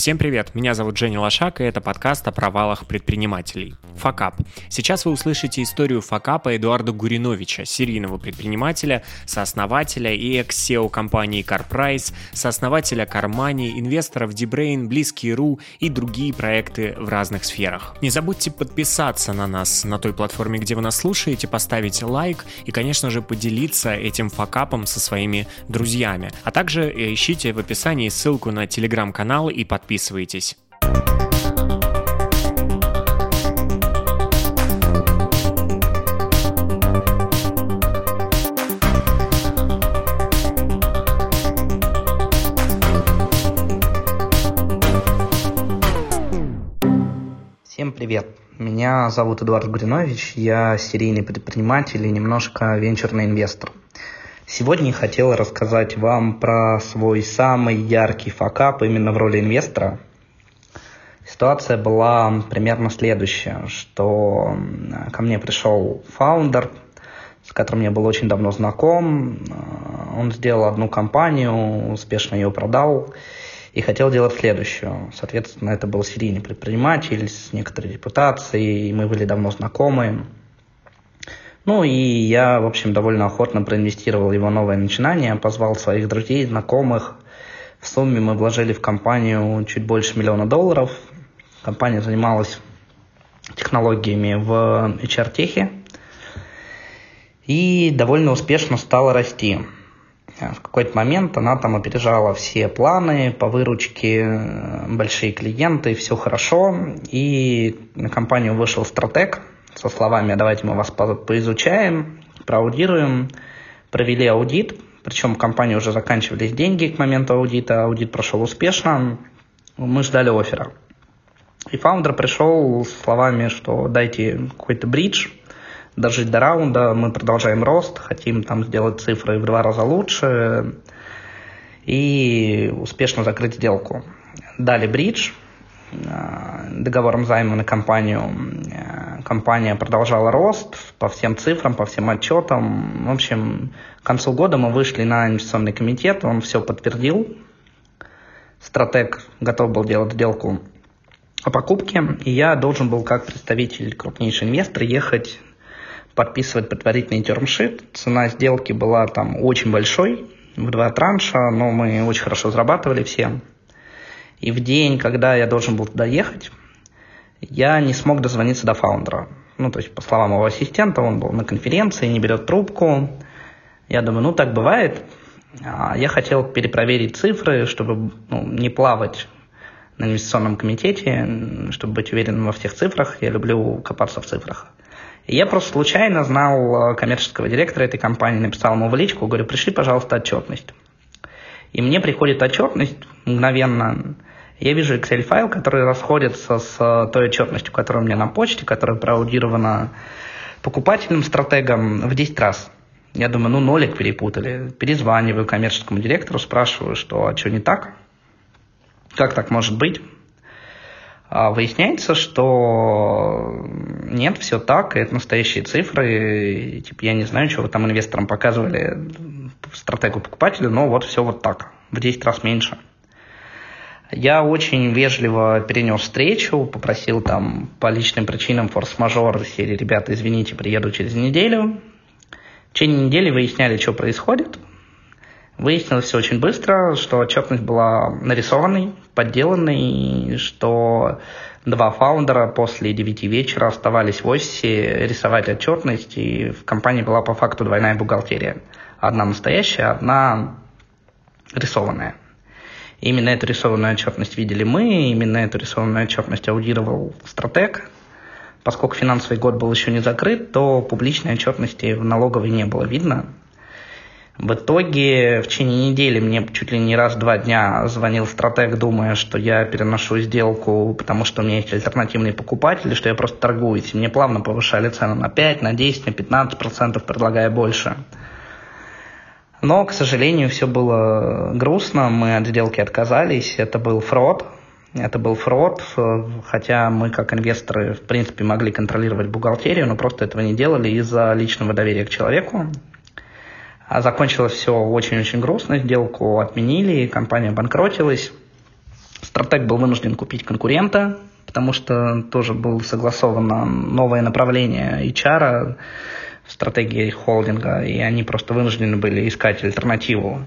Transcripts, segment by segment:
Всем привет, меня зовут Женя Лошак, и это подкаст о провалах предпринимателей. Факап. Сейчас вы услышите историю факапа Эдуарда Гуриновича, серийного предпринимателя, сооснователя и экс-CEO компании CarPrice, сооснователя CarMoney, инвестора в Dbrain, Близкие.ру и другие проекты в разных сферах. Не забудьте подписаться на нас на той платформе, где вы нас слушаете, поставить лайк и, конечно же, поделиться этим факапом со своими друзьями. А также ищите в описании ссылку на телеграм-канал и подписывайтесь. Всем привет! Меня зовут Эдуард Гуринович, я серийный предприниматель и немножко венчурный инвестор. Сегодня я хотел рассказать вам про свой самый яркий факап именно в роли инвестора. Ситуация была примерно следующая, что ко мне пришел фаундер, с которым я был очень давно знаком. Он сделал одну компанию, успешно ее продал и хотел делать следующую. Соответственно, это был серийный предприниматель с некоторой репутацией, мы были давно знакомы. Ну и я, в общем, довольно охотно проинвестировал его новое начинание, позвал своих друзей, знакомых. В сумме мы вложили в компанию чуть больше $1 миллион. Компания занималась технологиями в HR-техе и довольно успешно стала расти. В какой-то момент она там опережала все планы по выручке, большие клиенты, все хорошо. И на компанию вышел стратег со словами: давайте мы вас поизучаем, проаудируем. Провели аудит, причем в компании уже заканчивались деньги к моменту аудита, аудит прошел успешно, мы ждали оффера. И фаундер пришел с словами, что дайте какой-то бридж, дожить до раунда, мы продолжаем рост, хотим там сделать цифры в 2 раза лучше и успешно закрыть сделку. Дали бридж, договором займа на компанию. Компания продолжала рост по всем цифрам, по всем отчетам. В общем, к концу года мы вышли на инвестиционный комитет, он все подтвердил. Стратег готов был делать сделку о покупке, и я должен был как представитель крупнейшего инвестора ехать подписывать предварительный термшит. Цена сделки была там очень большой, в 2 транша, но мы очень хорошо зарабатывали все. И в день, когда я должен был туда ехать, я не смог дозвониться до фаундера. Ну, то есть, по словам его ассистента, он был на конференции, не берет трубку. Я думаю, ну, так бывает. Я хотел перепроверить цифры, чтобы не плавать на инвестиционном комитете, чтобы быть уверенным во всех цифрах. Я люблю копаться в цифрах. И я просто случайно знал коммерческого директора этой компании, написал ему в личку, говорю, пришли, пожалуйста, отчетность. И мне приходит отчетность мгновенно. Я вижу Excel-файл, который расходится с той отчетностью, которая у меня на почте, которая проаудирована покупателем, стратегом в 10 раз. Я думаю, ну, нолик перепутали. Перезваниваю коммерческому директору, спрашиваю, что, а что не так? Как так может быть? Выясняется, что нет, все так, это настоящие цифры, и, типа, я не знаю, что вы там инвесторам показывали, стратегу покупателю, но вот все вот так, в 10 раз меньше. Я очень вежливо перенес встречу, попросил там по личным причинам форс-мажор серии «Ребята, извините, приеду через неделю». В течение недели выясняли, что происходит. Выяснилось все очень быстро, что отчетность была нарисованной, подделанной, что 2 фаундера после 9 вечера оставались в офисе рисовать отчетность, и в компании была по факту двойная бухгалтерия. Одна настоящая, одна рисованная. Именно эту рисованную отчетность видели мы, именно эту рисованную отчетность аудировал стратег. Поскольку финансовый год был еще не закрыт, то публичной отчетности в налоговой не было видно. В итоге в течение недели мне чуть ли не раз в 2 дня звонил стратег, думая, что я переношу сделку, потому что у меня есть альтернативные покупатели, что я просто торгуюсь. И мне плавно повышали цену на 5, на 10, на 15%, предлагая больше. Но, к сожалению, все было грустно, мы от сделки отказались, это был фрод, хотя мы как инвесторы, в принципе, могли контролировать бухгалтерию, но просто этого не делали из-за личного доверия к человеку. Закончилось все очень-очень грустно, сделку отменили, компания банкротилась. Стратег был вынужден купить конкурента, потому что тоже было согласовано новое направление HR в стратегии холдинга, и они просто вынуждены были искать альтернативу.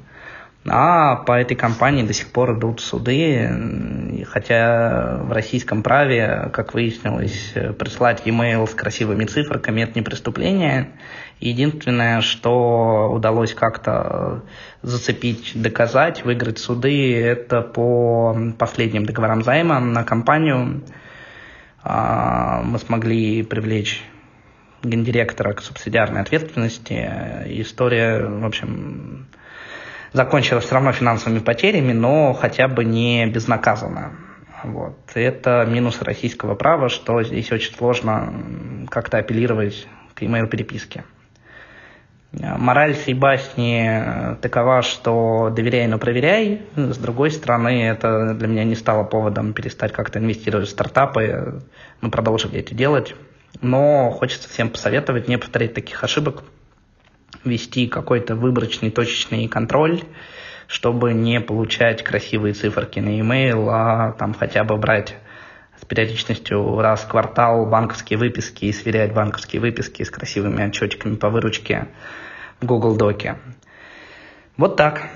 А по этой компании до сих пор идут суды, хотя в российском праве, как выяснилось, прислать e-mail с красивыми цифрами – это не преступление. Единственное, что удалось как-то зацепить, доказать, выиграть суды – это по последним договорам займа на компанию. Мы смогли привлечь гендиректора к субсидиарной ответственности. История, в общем, закончилось все равно финансовыми потерями, но хотя бы не безнаказанно. Вот. Это минус российского права, что здесь очень сложно как-то апеллировать к e-mail-переписке. Мораль всей басни такова, что доверяй, но проверяй. С другой стороны, это для меня не стало поводом перестать как-то инвестировать в стартапы. Мы продолжили это делать. Но хочется всем посоветовать не повторять таких ошибок, вести какой-то выборочный, точечный контроль, чтобы не получать красивые циферки на e-mail, а там хотя бы брать с периодичностью раз в квартал банковские выписки и сверять банковские выписки с красивыми отчетиками по выручке в Google Доке. Вот так.